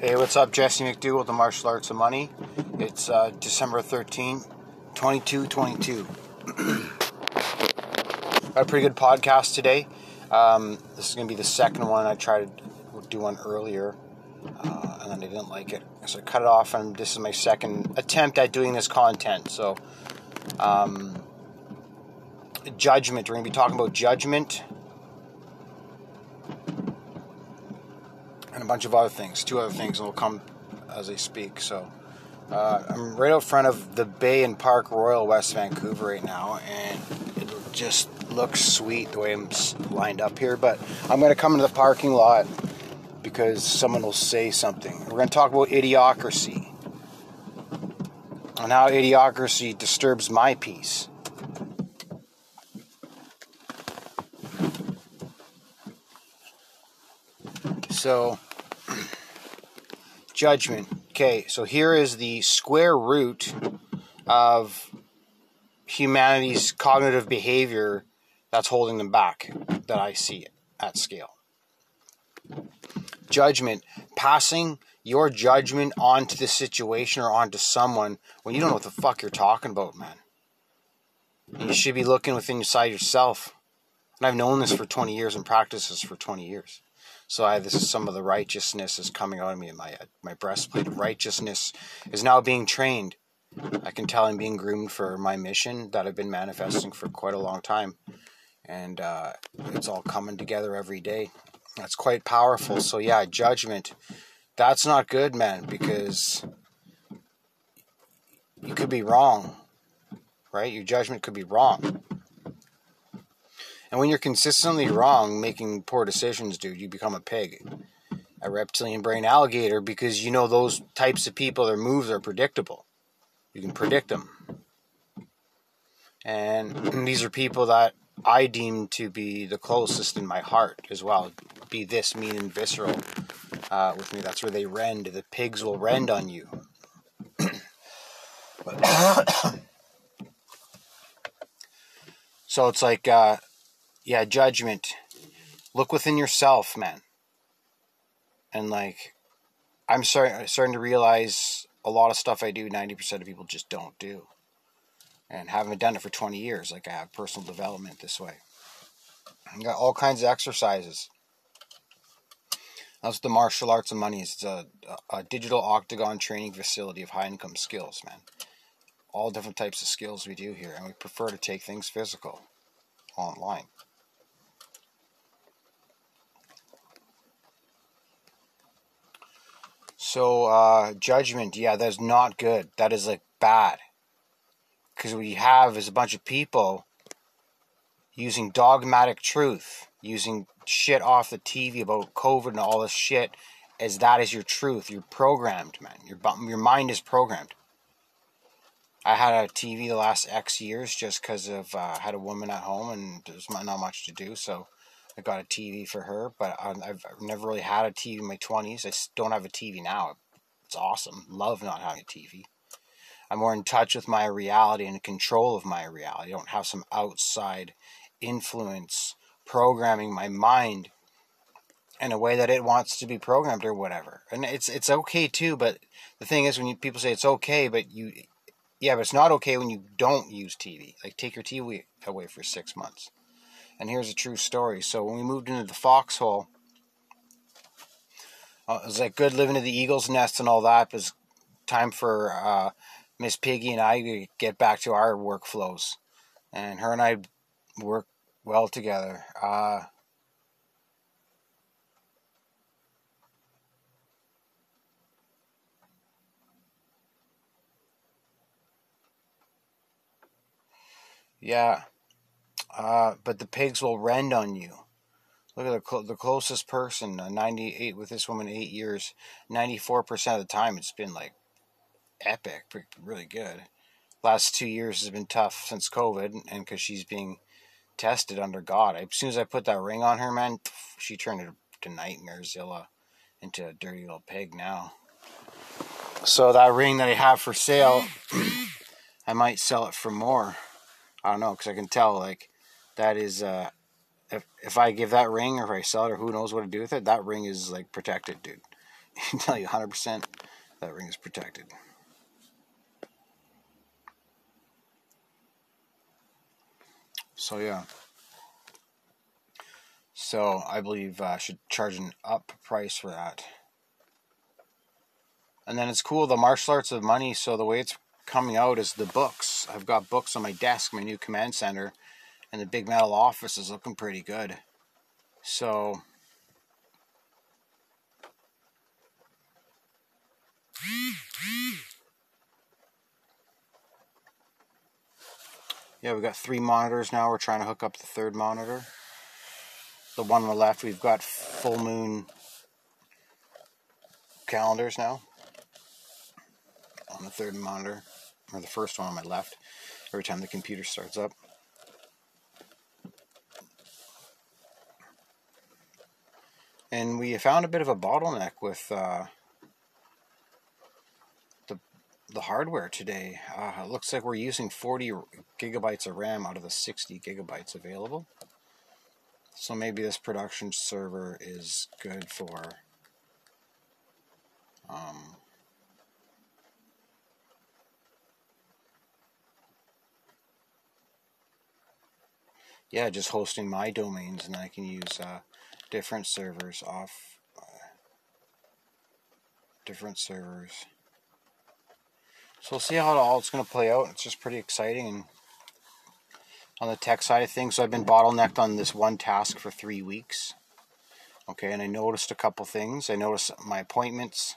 Hey, what's up? Jesse McDougall, The Martial Arts of Money. It's December 13th, 2222. Got a pretty good podcast today. This is going to be the second one. I tried to do one earlier, and then I didn't like it. So I cut it off, and this is my second attempt at doing this content. So, judgment. We're going to be talking about judgment and a bunch of other things, two other things, and it'll come as I speak. So I'm right out front of the Bay and Park Royal West Vancouver right now, and it just looks sweet the way I'm lined up here, but I'm going to come into the parking lot because someone will say something. We're going to talk about idiocracy and how idiocracy disturbs my peace. So, judgment. Okay, so here is the square root of humanity's cognitive behavior that's holding them back, that I see it at scale. Judgment. Passing your judgment onto the situation or onto someone when you don't know what the fuck you're talking about, man. You should be looking within inside yourself. And I've known this for 20 years and practiced this for 20 years. So this is some of the righteousness is coming out of me. My breastplate of righteousness is now being trained. I can tell I'm being groomed for my mission that I've been manifesting for quite a long time. And it's all coming together every day. That's quite powerful. So yeah, judgment. That's not good, man, because you could be wrong, right? Your judgment could be wrong. And when you're consistently wrong, making poor decisions, dude, you become a pig, a reptilian brain alligator, because you know those types of people, their moves are predictable. You can predict them. And these are people that I deem to be the closest in my heart as well. Be this mean and visceral with me. That's where they rend. The pigs will rend on you. So it's like... yeah, judgment. Look within yourself, man. And like, I'm starting to realize a lot of stuff I do, 90% of people just don't do. And haven't done it for 20 years. Like, I have personal development this way. I got all kinds of exercises. That's what the Martial Arts of Money is. It's a digital octagon training facility of high-income skills, man. All different types of skills we do here. And we prefer to take things physical online. So, judgment, yeah, that's not good. That is, like, bad. Because what you have is a bunch of people using dogmatic truth, using shit off the TV about COVID and all this shit, as that is your truth. You're programmed, man. Your mind is programmed. I had a TV the last X years just because of, I had a woman at home and there's not much to do, so... I got a TV for her, but I've never really had a TV in my 20s. I don't have a TV now. It's awesome. Love not having a TV. I'm more in touch with my reality and in control of my reality. I don't have some outside influence programming my mind in a way that it wants to be programmed or whatever. And it's okay too, but the thing is when people say it's okay, but but it's not okay when you don't use TV. Like, take your TV away for 6 months. And here's a true story. So when we moved into the foxhole, it was like good living to the eagle's nest and all that. It was time for Miss Piggy and I to get back to our workflows. And her and I work well together. Yeah. But the pigs will rend on you. Look at the closest person, 98 with this woman, 8 years. 94% of the time it's been like epic, really good. Last 2 years has been tough since COVID and because she's being tested under God. As soon as I put that ring on her, man, she turned to Nightmarezilla, into a dirty little pig now. So that ring that I have for sale, I might sell it for more. I don't know, because I can tell, like, that is, if I give that ring or if I sell it or who knows what to do with it, that ring is, like, protected, dude. I can tell you 100% that ring is protected. So yeah. So I believe I should charge an up price for that. And then it's cool, The Martial Arts of Money. So the way it's coming out is the books. I've got books on my desk, my new command center, and the big metal office is looking pretty good. So yeah, we've got 3 monitors now. We're trying to hook up the 3rd monitor. The one on the left, we've got full moon calendars now on the 3rd monitor, or the 1st one on my left, every time the computer starts up. And we found a bit of a bottleneck with the hardware today. It looks like we're using 40 gigabytes of RAM out of the 60 gigabytes available. So maybe this production server is good for yeah, just hosting my domains, and I can use different servers off different servers. So we'll see how it's going to play out. It's just pretty exciting. And on the tech side of things, so I've been bottlenecked on this one task for 3 weeks. Okay, and I noticed a couple things. I noticed my appointments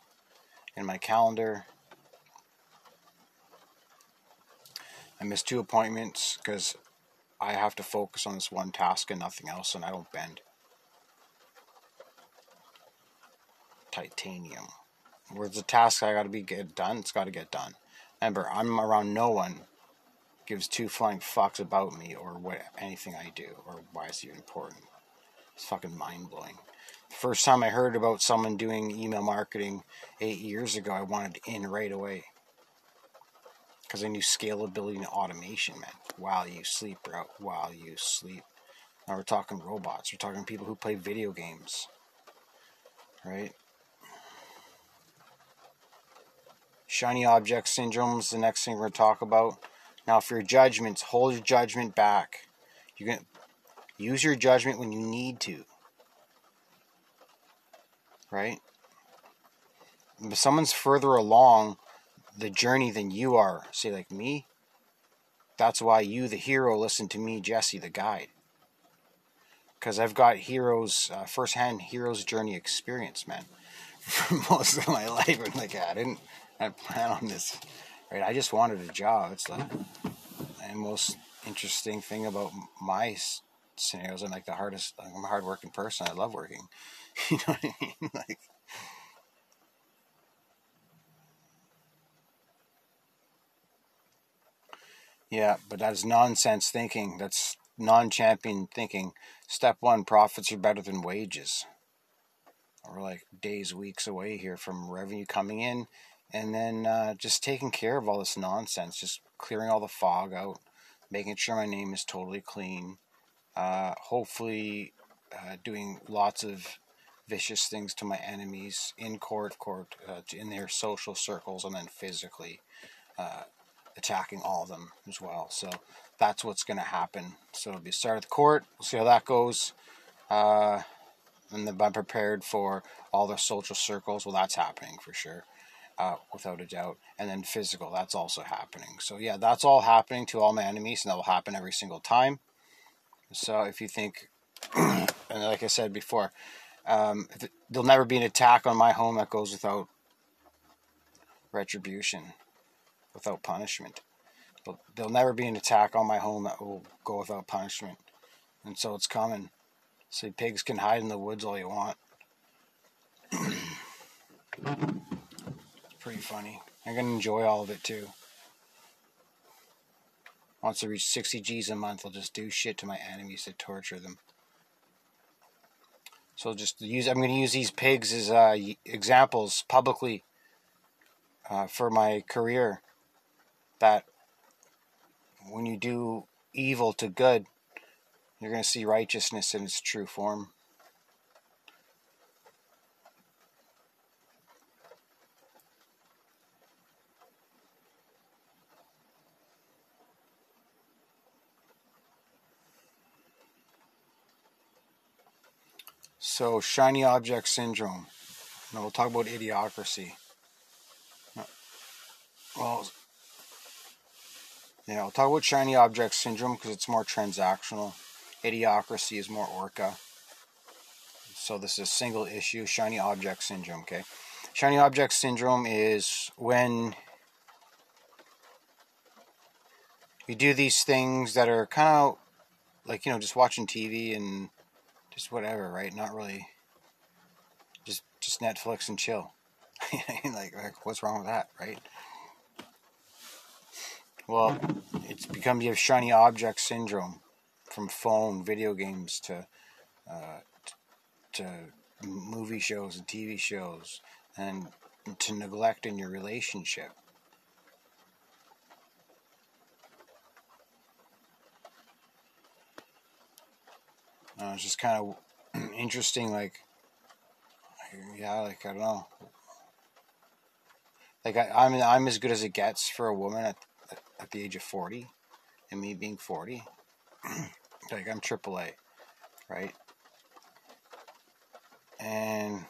in my calendar. I missed 2 appointments because I have to focus on this one task and nothing else, and I don't bend. Titanium. Where's the task I got to get done? It's got to get done. Remember, I'm around no one gives 2 flying fucks about me or what anything I do or why it's even important. It's fucking mind-blowing. The first time I heard about someone doing email marketing 8 years ago, I wanted in right away because I knew scalability and automation meant while you sleep, bro, while you sleep. Now we're talking robots. We're talking people who play video games, right? Shiny object syndrome is the next thing we're going to talk about. Now, for your judgments, hold your judgment back. You're going to use your judgment when you need to. Right? If someone's further along the journey than you are, say like me, that's why you, the hero, listen to me, Jesse, the guide. Because I've got heroes, first-hand heroes journey experience, man. For most of my life, I'm like, yeah, I plan on this. Right, I just wanted a job. It's like the most interesting thing about my scenarios. I'm like the hardest. I'm a hard-working person. I love working. You know what I mean? Like, yeah, but that is nonsense thinking. That's non-champion thinking. Step one: profits are better than wages. We're like days, weeks away here from revenue coming in. And then just taking care of all this nonsense, just clearing all the fog out, making sure my name is totally clean, hopefully doing lots of vicious things to my enemies in court, in their social circles, and then physically attacking all of them as well. So that's what's going to happen. So it'll be start at the court. We'll see how that goes. And then I'm prepared for all the social circles. Well, that's happening for sure. Without a doubt. And then physical, that's also happening. So yeah, that's all happening to all my enemies, and that will happen every single time. So if you think, and like I said before, there'll never be an attack on my home that goes without retribution, without punishment. But there'll never be an attack on my home that will go without punishment. And so it's coming. So pigs can hide in the woods all you want. Pretty funny. I'm going to enjoy all of it too. Once I reach 60 G's a month, I'll just do shit to my enemies to torture them. So just use, I'm going to use these pigs as examples publicly for my career. That when you do evil to good, you're going to see righteousness in its true form. So shiny object syndrome. Now we'll talk about idiocracy. Well, yeah, I'll talk about shiny object syndrome because it's more transactional. Idiocracy is more orca. So this is a single issue, shiny object syndrome, okay? Shiny object syndrome is when you do these things that are kind of like, you know, just watching TV and just whatever, right? Not really, just Netflix and chill. like, what's wrong with that, right? Well, it's become, you have shiny object syndrome, from phone, video games to movie shows and TV shows, and to neglect in your relationship. It's just kind of interesting, like, I don't know. Like, I'm as good as it gets for a woman at the age of 40, and me being 40. Like, I'm AAA, right? And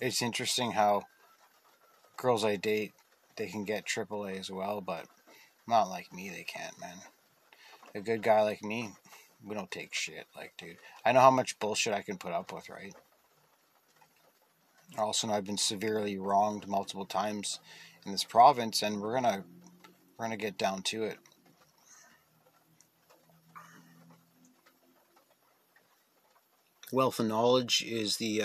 it's interesting how girls I date, they can get AAA as well, but not like me, they can't, man. A good guy like me, we don't take shit. Like, dude, I know how much bullshit I can put up with, right? Also, I've been severely wronged multiple times in this province, and we're gonna get down to it. Wealth and Knowledge is the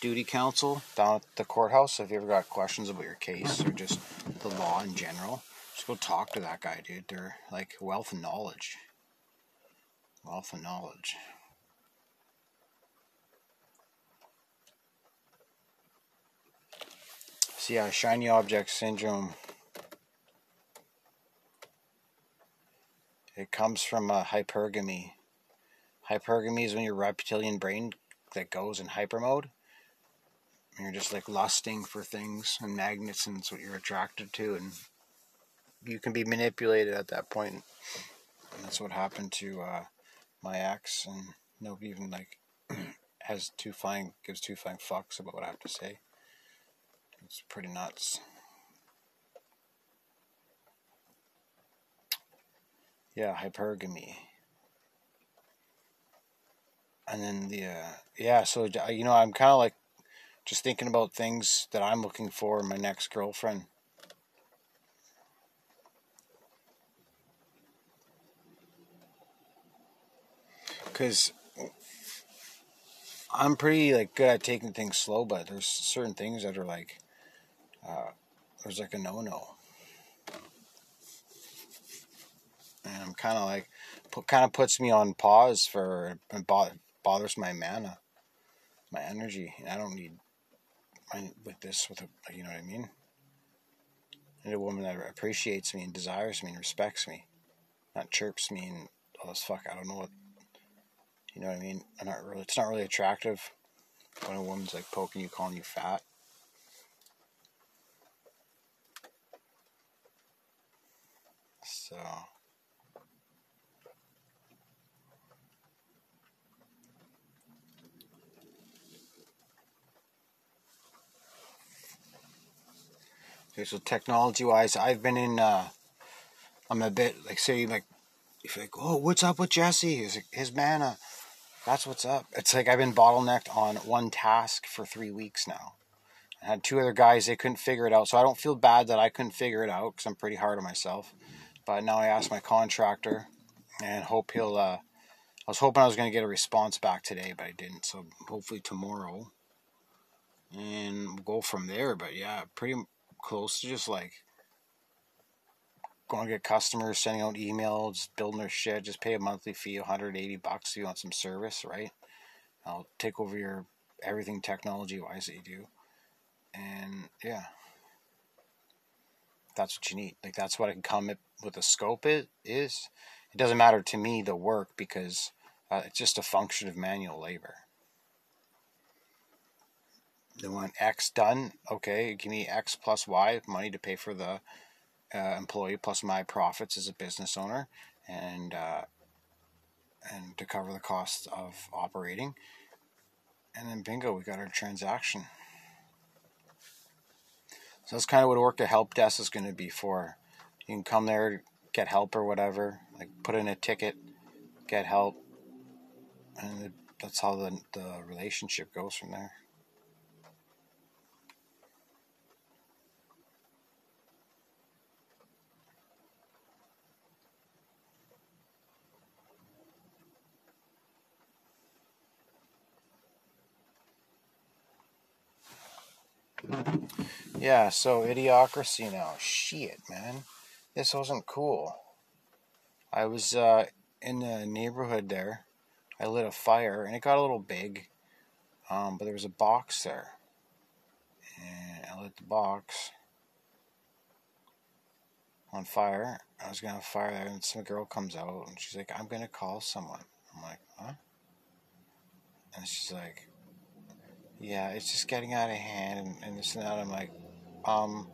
duty counsel down at the courthouse. If you ever got questions about your case or just the law in general, just go talk to that guy, dude. They're like Wealth and Knowledge. Wealth and Knowledge. So yeah, shiny object syndrome. It comes from hypergamy. Hypergamy is when your reptilian brain that goes in hyper mode. And you're just like lusting for things and magnets, and it's what you're attracted to, and you can be manipulated at that point. And that's what happened to my ex, and nobody even like gives two flying fucks about what I have to say. It's pretty nuts. Yeah, hypergamy. And then the, so, you know, I'm kind of like just thinking about things that I'm looking for in my next girlfriend. Because I'm pretty, like, good at taking things slow, but there's certain things that are like, there's like a no-no, and I'm kind of like, kind of puts me on pause for, and bothers my mana, my energy. And I don't need you know what I mean. I need a woman that appreciates me and desires me and respects me, not chirps me and all this fuck. I don't know what, you know what I mean. It's not really attractive when a woman's like poking you, calling you fat. So, okay, so technology-wise, I've been in, I'm a bit, like, say, like, if you're like, oh, what's up with Jesse? His mana, that's what's up. It's like I've been bottlenecked on one task for 3 weeks now. I had two other guys, they couldn't figure it out, so I don't feel bad that I couldn't figure it out, because I'm pretty hard on myself. But now I asked my contractor, and hope he'll, I was hoping I was going to get a response back today, but I didn't. So hopefully tomorrow, and we'll go from there. But yeah, pretty close to just like going to get customers, sending out emails, building their shit. Just pay a monthly fee, $180 if you want some service, right? I'll take over your everything technology-wise that you do. And yeah. That's what you need. Like, that's what I can come with a scope it is. It doesn't matter to me, the work, because it's just a function of manual labor. They want X done. Okay, give me X plus Y, money to pay for the employee, plus my profits as a business owner. And and to cover the costs of operating. And then bingo, we got our transaction. So that's kind of what work a help desk is going to be for. You can come there, get help or whatever, like put in a ticket, get help, and that's how the relationship goes from there. Yeah, so Idiocracy now. Shit, man. This wasn't cool. I was in the neighborhood there. I lit a fire, and it got a little big. But there was a box there. And I lit the box on fire. I was going to fire there, and some girl comes out, and she's like, I'm going to call someone. I'm like, huh? And she's like, yeah, it's just getting out of hand and this and that. I'm like, so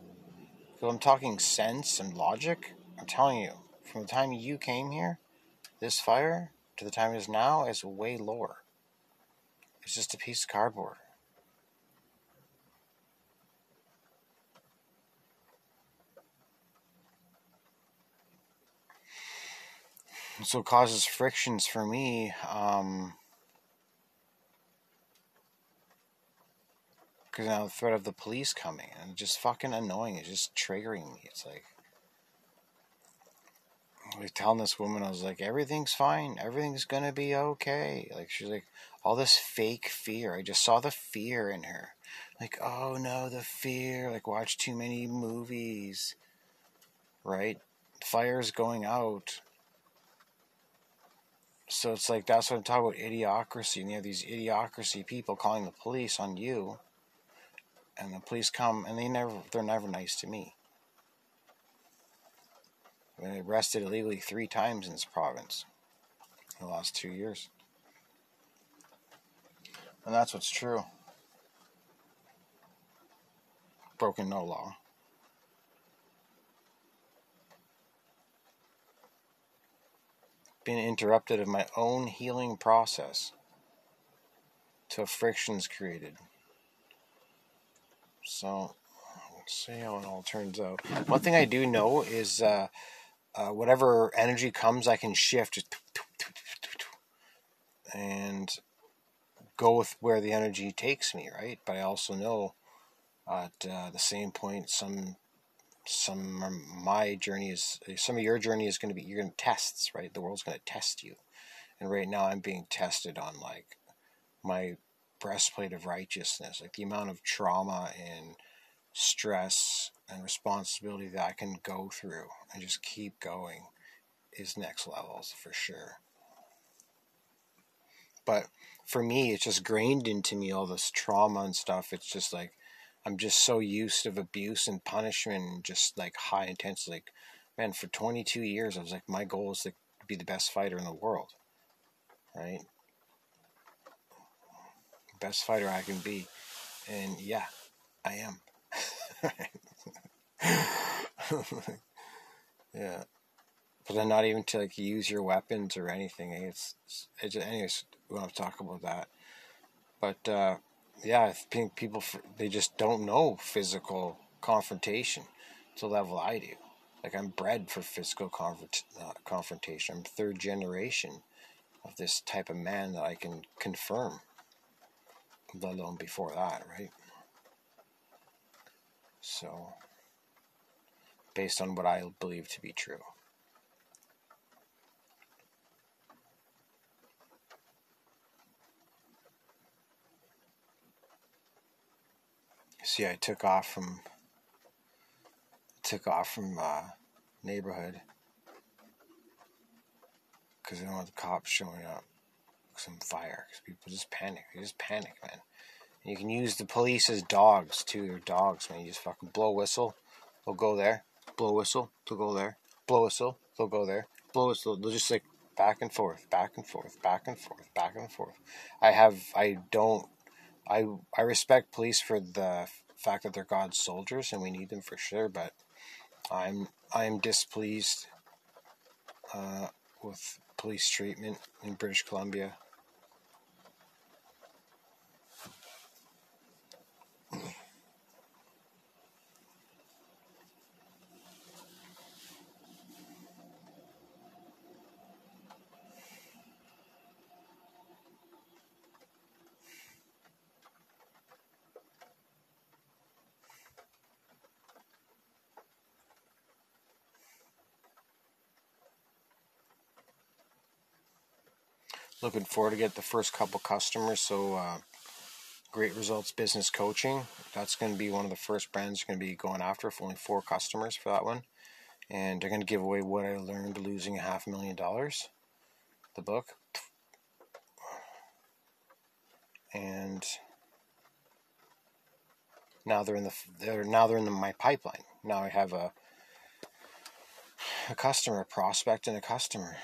I'm talking sense and logic. I'm telling you, from the time you came here, this fire, to the time it is now, is way lower. It's just a piece of cardboard. And so it causes frictions for me, because now the threat of the police coming, and just fucking annoying. It's just triggering me. It's like, I was telling this woman, I was like, everything's fine. Everything's going to be okay. Like, she's like, all this fake fear. I just saw the fear in her. Like, oh no, the fear. Like, watch too many movies. Right? Fire's going out. So it's like, that's what I'm talking about, Idiocracy. And you have these Idiocracy people calling the police on you. And the police come, and they're never nice to me. I've been arrested illegally 3 times in this province in the last 2 years. And that's what's true. Broken no law. Been interrupted of my own healing process till frictions created. So, let's see how it all turns out. One thing I do know is whatever energy comes, I can shift and go with where the energy takes me, right? But I also know at the same point, some of my journey is, some of your journey is going to be, you're going to tests, right? The world's going to test you. And right now I'm being tested on, like, my breastplate of righteousness, like the amount of trauma and stress and responsibility that I can go through and just keep going is next levels for sure. But for me, it's just grained into me, all this trauma and stuff. It's just like, I'm just so used to abuse and punishment and just like high intensity. Like, man, for 22 years, I was like, my goal is to be the best fighter in the world, right? Best fighter I can be, and yeah, I am. Yeah, but then not even to like use your weapons or anything. It's anyways, we don't have to talk about that. But yeah, I think people, they just don't know physical confrontation to the level I do. Like, I'm bred for physical confrontation. I'm 3rd generation of this type of man that I can confirm. Let alone before that, right? So, based on what I believe to be true. See, I took off from neighborhood because I don't want the cops showing up. Some fire, because people just panic. They just panic, man. And you can use the police as dogs too. They're dogs, man. You just fucking blow whistle, they'll go there. Blow whistle, they'll go there. Blow whistle, they'll go there. Blow whistle, they'll just like back and forth, back and forth, back and forth, back and forth. I respect police for the fact that they're God's soldiers and we need them for sure, but I'm displeased with police treatment in British Columbia. Looking forward to get the first couple customers, so Great Results Business Coaching, that's going to be one of the first brands you're going to be going after, for only 4 customers for that one. And they're going to give away What I Learned Losing $500,000, the book. And now they're in the my pipeline. Now I have a customer, a prospect and a customer.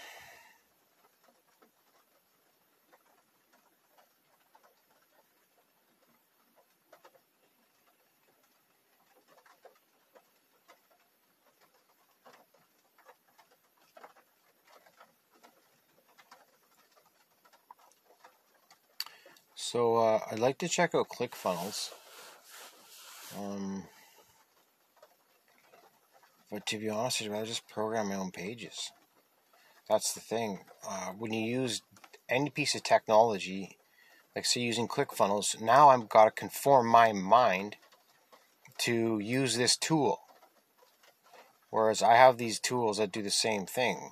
So I'd like to check out ClickFunnels, but to be honest, I'd rather just program my own pages. That's the thing. When you use any piece of technology, like say using ClickFunnels, now I've got to conform my mind to use this tool. Whereas I have these tools that do the same thing,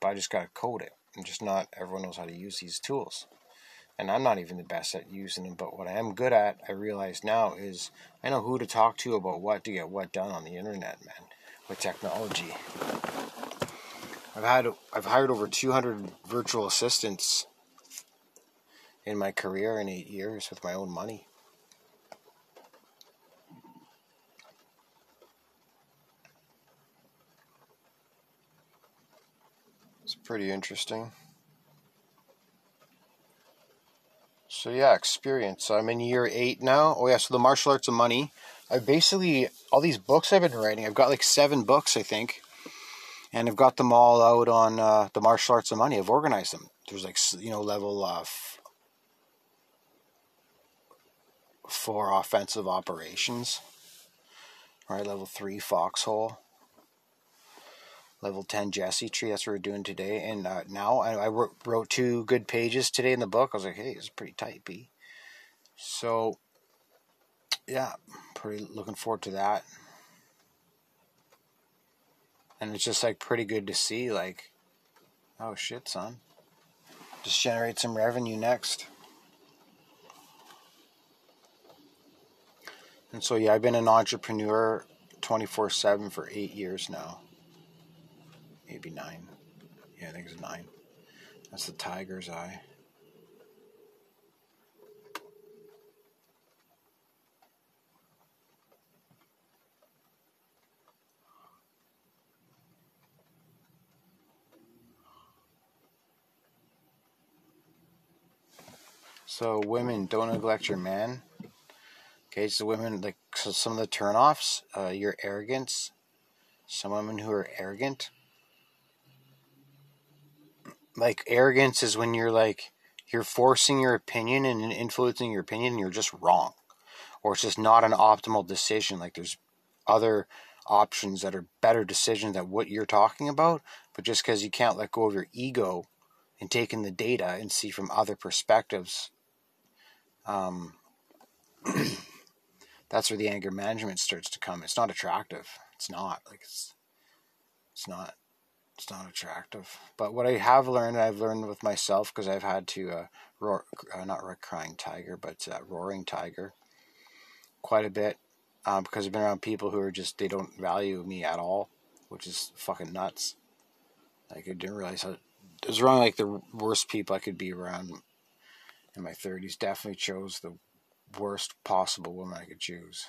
but I just got to code it. And just not everyone knows how to use these tools. And I'm not even the best at using them, but what I am good at, I realize now, is I know who to talk to about what to get what done on the internet, man, with technology. I've hired over 200 virtual assistants in my career in 8 years with my own money. It's pretty interesting. So yeah, experience. So I'm in year 8 now. Oh yeah, so The Martial Arts of Money. I basically, all these books I've been writing, I've got like 7 books, I think. And I've got them all out on The Martial Arts of Money. I've organized them. There's like, you know, level 4 offensive operations. All right, level 3 foxhole. Level 10 Jesse Tree, that's what we're doing today. And now I wrote 2 good pages today in the book. I was like, hey, this is pretty tight, B. So, yeah, pretty looking forward to that. And it's just like pretty good to see, like, oh shit, son. Just generate some revenue next. And so, yeah, I've been an entrepreneur 24/7 for 8 years now. Maybe 9. Yeah, I think it's 9. That's the tiger's eye. So women, don't neglect your man. Okay, so women, like, so some of the turnoffs, your arrogance. Some women who are arrogant. Like, arrogance is when you're, like, you're forcing your opinion and influencing your opinion and you're just wrong. Or it's just not an optimal decision. Like, there's other options that are better decisions than what you're talking about. But just because you can't let go of your ego and take in the data and see from other perspectives, that's where the anger management starts to come. It's not attractive. It's not. Like, it's not. It's not attractive. But what I have learned, I've learned with myself, because I've had to roaring tiger quite a bit, because I've been around people who are just, they don't value me at all, which is fucking nuts. Like, I didn't realize how, it was around like the worst people I could be around in my 30s. Definitely chose the worst possible woman I could choose.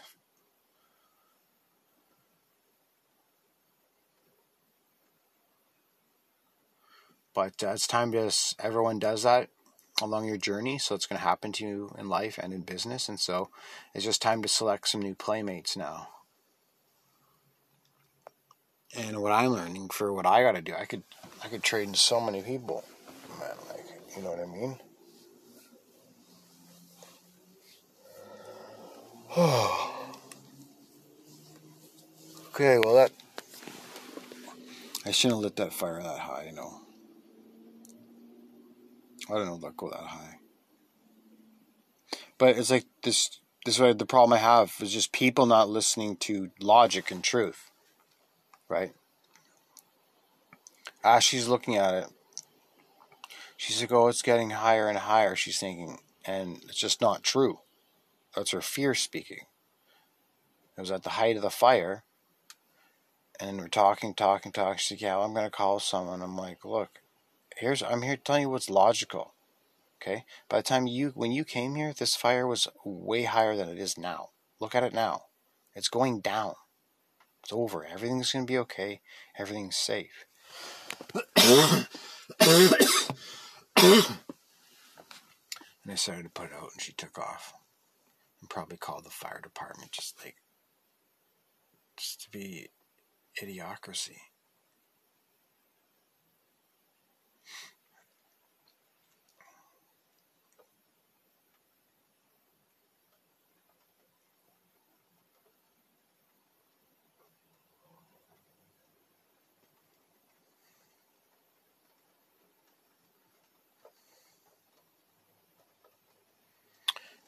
But it's time to, everyone does that along your journey, so it's going to happen to you in life and in business, and so it's just time to select some new playmates now. and what I'm learning for what I got to do. I could trade in so many people, man, like, you know what I mean? Okay, well, that, I shouldn't have lit that fire that high, you know. I don't know if that go that high. But it's like this is the problem I have, is just people not listening to logic and truth, right? As she's looking at it, she's like, oh, it's getting higher and higher, she's thinking, and it's just not true. That's her fear speaking. It was at the height of the fire, and we're talking. She's like, yeah, well, I'm going to call someone. I'm like, look, I'm here telling you what's logical. Okay? By the time when you came here, this fire was way higher than it is now. Look at it now. It's going down. It's over. Everything's going to be okay. Everything's safe. And I started to put it out, and she took off. And probably called the fire department just to be idiocracy.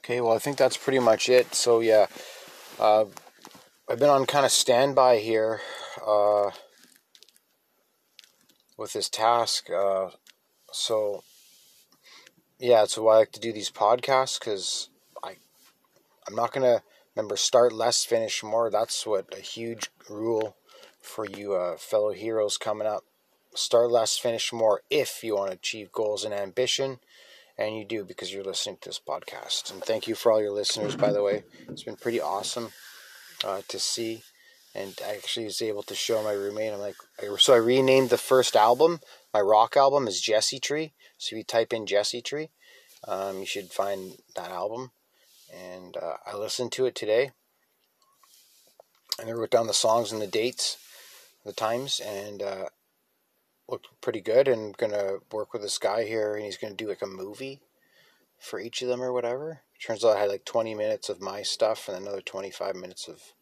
Okay, well, I think that's pretty much it. So, yeah, I've been on kind of standby here with this task. So, yeah, that's why I like to do these podcasts, because I'm not going to, remember, start less, finish more. That's what a huge rule for you fellow heroes coming up. Start less, finish more if you want to achieve goals and ambition. And you do, because you're listening to this podcast. And thank you for all your listeners, by the way. It's been pretty awesome to see. And I actually was able to show my roommate. I'm like, so I renamed the first album. My rock album is Jesse Tree. So if you type in Jesse Tree, you should find that album. And I listened to it today. And I wrote down the songs and the dates, the times, and looked pretty good, and I'm going to work with this guy here, and he's going to do like a movie for each of them or whatever. Turns out I had like 20 minutes of my stuff and another 25 minutes of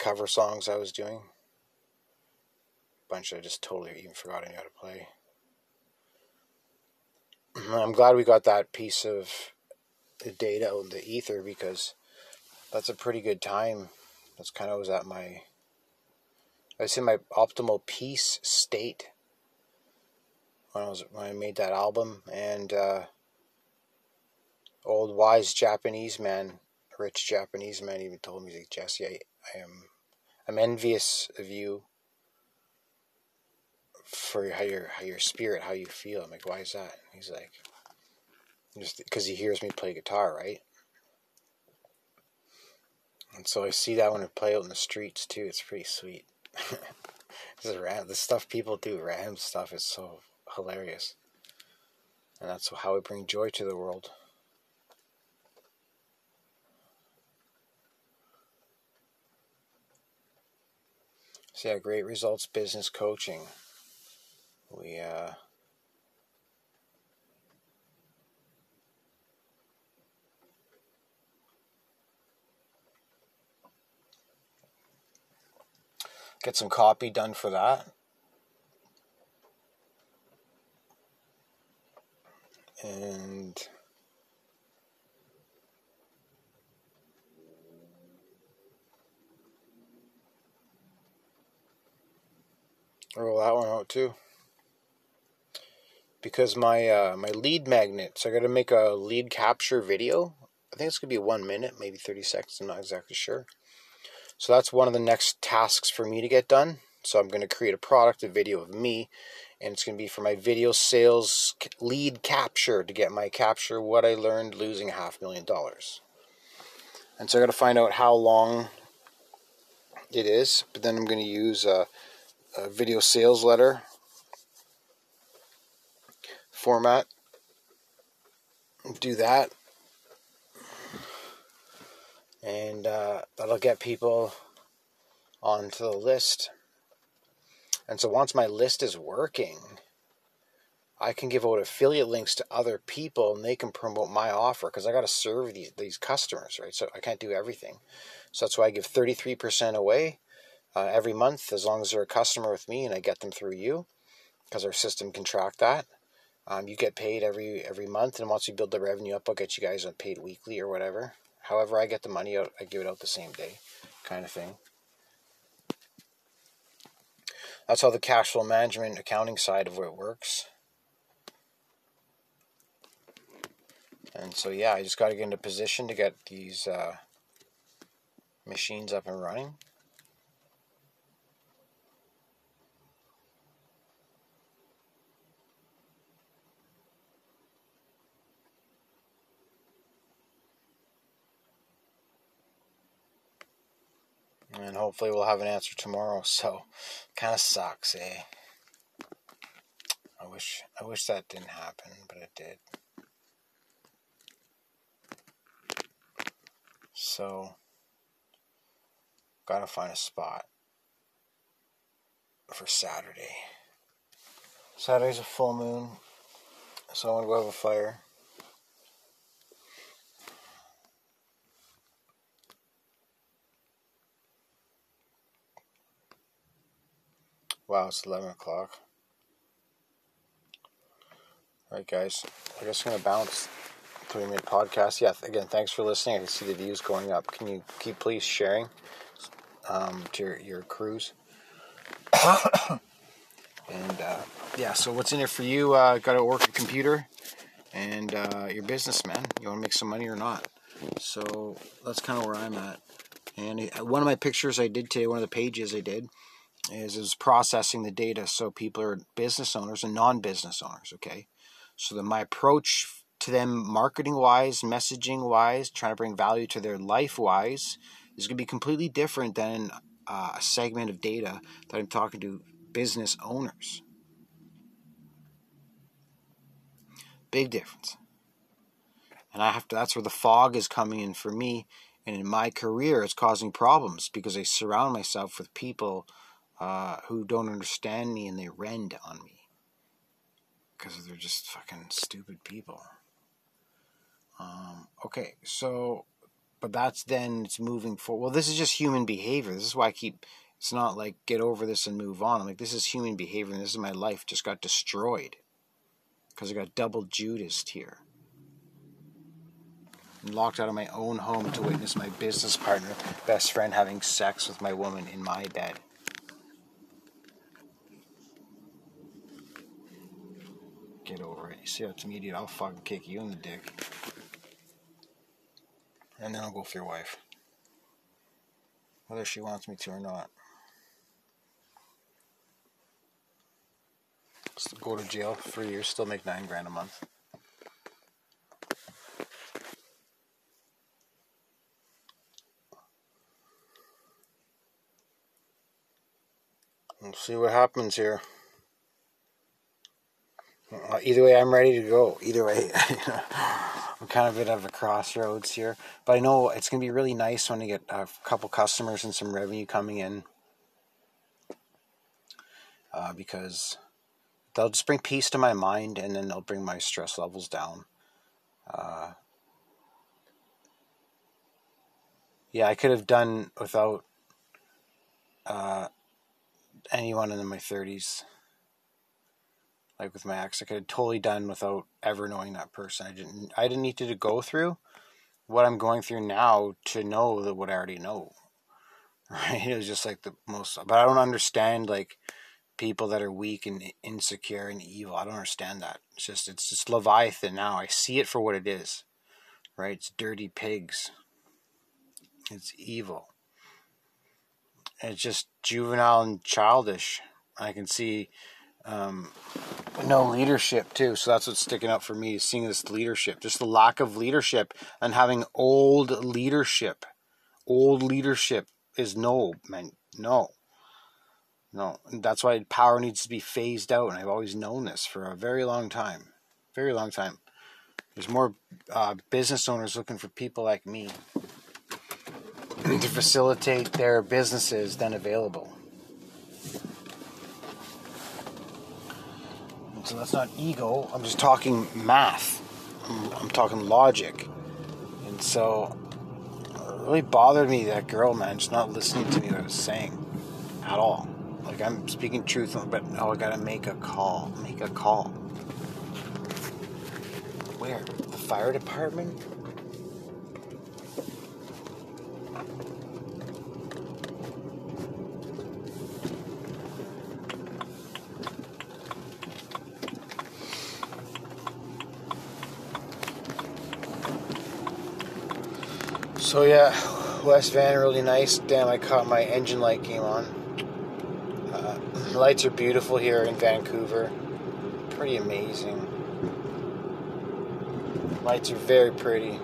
cover songs I was doing. A bunch I just totally even forgot I knew how to play. I'm glad we got that piece of the data out in the ether, because that's a pretty good time. That's kind of was at my... I was in my optimal peace state when I made that album, and old wise Japanese man, rich Japanese man, even told me, like, Jesse, I'm envious of you for how your spirit, how you feel. I'm like, why is that? And he's like, just because he hears me play guitar, right? And so I see that when I play out in the streets too. It's pretty sweet. This is random. The stuff people do, random stuff, is so hilarious, and that's how we bring joy to the world. So yeah, Great Results Business Coaching. We get some copy done for that. And roll that one out too. Because my lead magnet, so I gotta make a lead capture video. I think it's gonna be 1 minute, maybe 30 seconds, I'm not exactly sure. So that's one of the next tasks for me to get done. So I'm going to create a video of me, and it's going to be for my video sales lead capture, to get my capture, what I learned losing $500,000. And so I got to find out how long it is, but then I'm going to use a video sales letter format. Do that. And that'll get people onto the list. And so once my list is working, I can give out affiliate links to other people and they can promote my offer, because I got to serve these customers, right? So I can't do everything. So that's why I give 33% away every month, as long as they're a customer with me and I get them through you, because our system can track that. You get paid every month, and once you build the revenue up, I'll get you guys paid weekly or whatever. However I get the money out, I give it out the same day, kind of thing. That's how the cash flow management accounting side of it works. And so, yeah, I just got to get into position to get these machines up and running. And hopefully we'll have an answer tomorrow. So, kind of sucks, eh? I wish that didn't happen, but it did. So, gotta find a spot for Saturday. Saturday's a full moon, so I want to go have a fire. Wow, it's 11 o'clock. Alright guys, I guess I'm gonna bounce. 3-minute podcast. Yeah, again, thanks for listening. I can see the views going up. Can you keep please sharing to your crews? And yeah, so what's in it for you? Got to work a computer and your business, man. You want to make some money or not? So that's kind of where I'm at. And one of my pictures I did today, one of the pages I did, is processing the data. So people are business owners and non-business owners. Okay, so then my approach to them, marketing-wise, messaging-wise, trying to bring value to their life-wise, is going to be completely different than a segment of data that I'm talking to business owners. Big difference. And I have to. That's where the fog is coming in for me, and in my career, it's causing problems because I surround myself with people who don't understand me and they rend on me because they're just fucking stupid people. Okay, so, but that's then, it's moving forward. Well, this is just human behavior. This is why I keep, it's not like get over this and move on. I'm like, this is human behavior, and this is my life just got destroyed because I got double Judased here. I'm locked out of my own home to witness my business partner, best friend, having sex with my woman in my bed. Get over it. You see, it's immediate. I'll fucking kick you in the dick. And then I'll go for your wife. Whether she wants me to or not. Still go to jail for 3 years, still make $9,000 a month. We'll see what happens here. Either way, I'm ready to go. Either way, I'm kind of at a crossroads here. But I know it's going to be really nice when I get a couple customers and some revenue coming in. Because they'll just bring peace to my mind, and then they'll bring my stress levels down. Yeah, I could have done without anyone in my 30s. Like with my ex, I could have totally done without ever knowing that person. I didn't need to go through what I'm going through now to know that what I already know. Right? It was just like the most. But I don't understand like people that are weak and insecure and evil. I don't understand that. It's just Leviathan now. I see it for what it is. Right? It's dirty pigs. It's evil. And it's just juvenile and childish. I can see. No leadership too, so that's what's sticking out for me, is seeing this leadership, just the lack of leadership, and having old leadership. Old leadership is no, man, no. And that's why power needs to be phased out, and I've always known this for a very long time, There's more business owners looking for people like me. to facilitate their businesses then available. So that's not ego. I'm just talking math. I'm talking logic. And so it really bothered me, that girl, man, just not listening to me what I was saying at all. Like, I'm speaking truth, but now I gotta make a call. Make a call. Where? The fire department? So yeah, West Van, really nice. Damn, I caught my engine light came on. Lights are beautiful here in Vancouver. Pretty amazing. Lights are very pretty.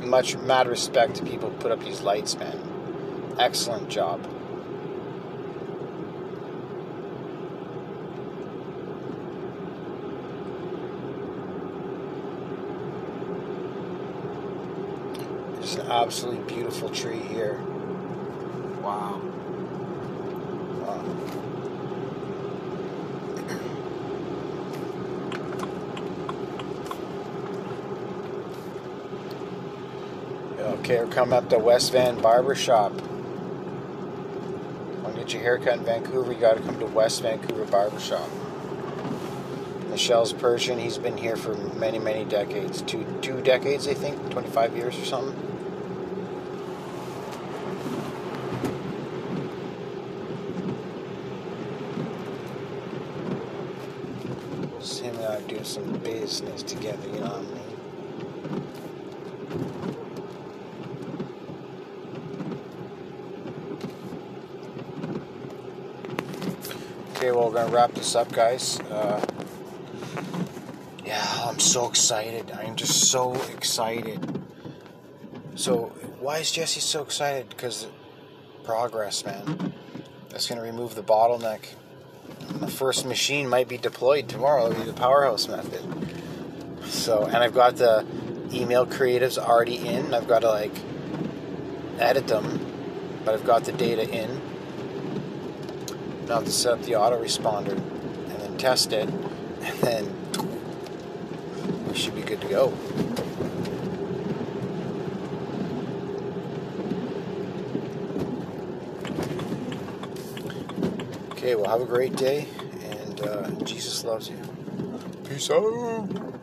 Much mad respect to people who put up these lights, man. Excellent job. It's an absolutely beautiful tree here. Wow. Okay, we're coming up to West Van Barber Shop. Want to get your haircut in Vancouver, you got to come to West Vancouver Barber Shop. Michelle's Persian. He's been here for many, many decades. Two decades, I think. 25 years or something. Him and I do some business together, you know what I mean? Okay, well, we're going to wrap this up, guys. I'm so excited. I'm just so excited. So, why is Jesse so excited? Because progress, man. That's going to remove the bottleneck. The first machine might be deployed tomorrow. It'll be the powerhouse method. So, and I've got the email creatives already in. I've got to, like, edit them. But I've got the data in. Now I have to set up the autoresponder. And then test it. And then we should be good to go. Okay, well, have a great day, and Jesus loves you. Peace out.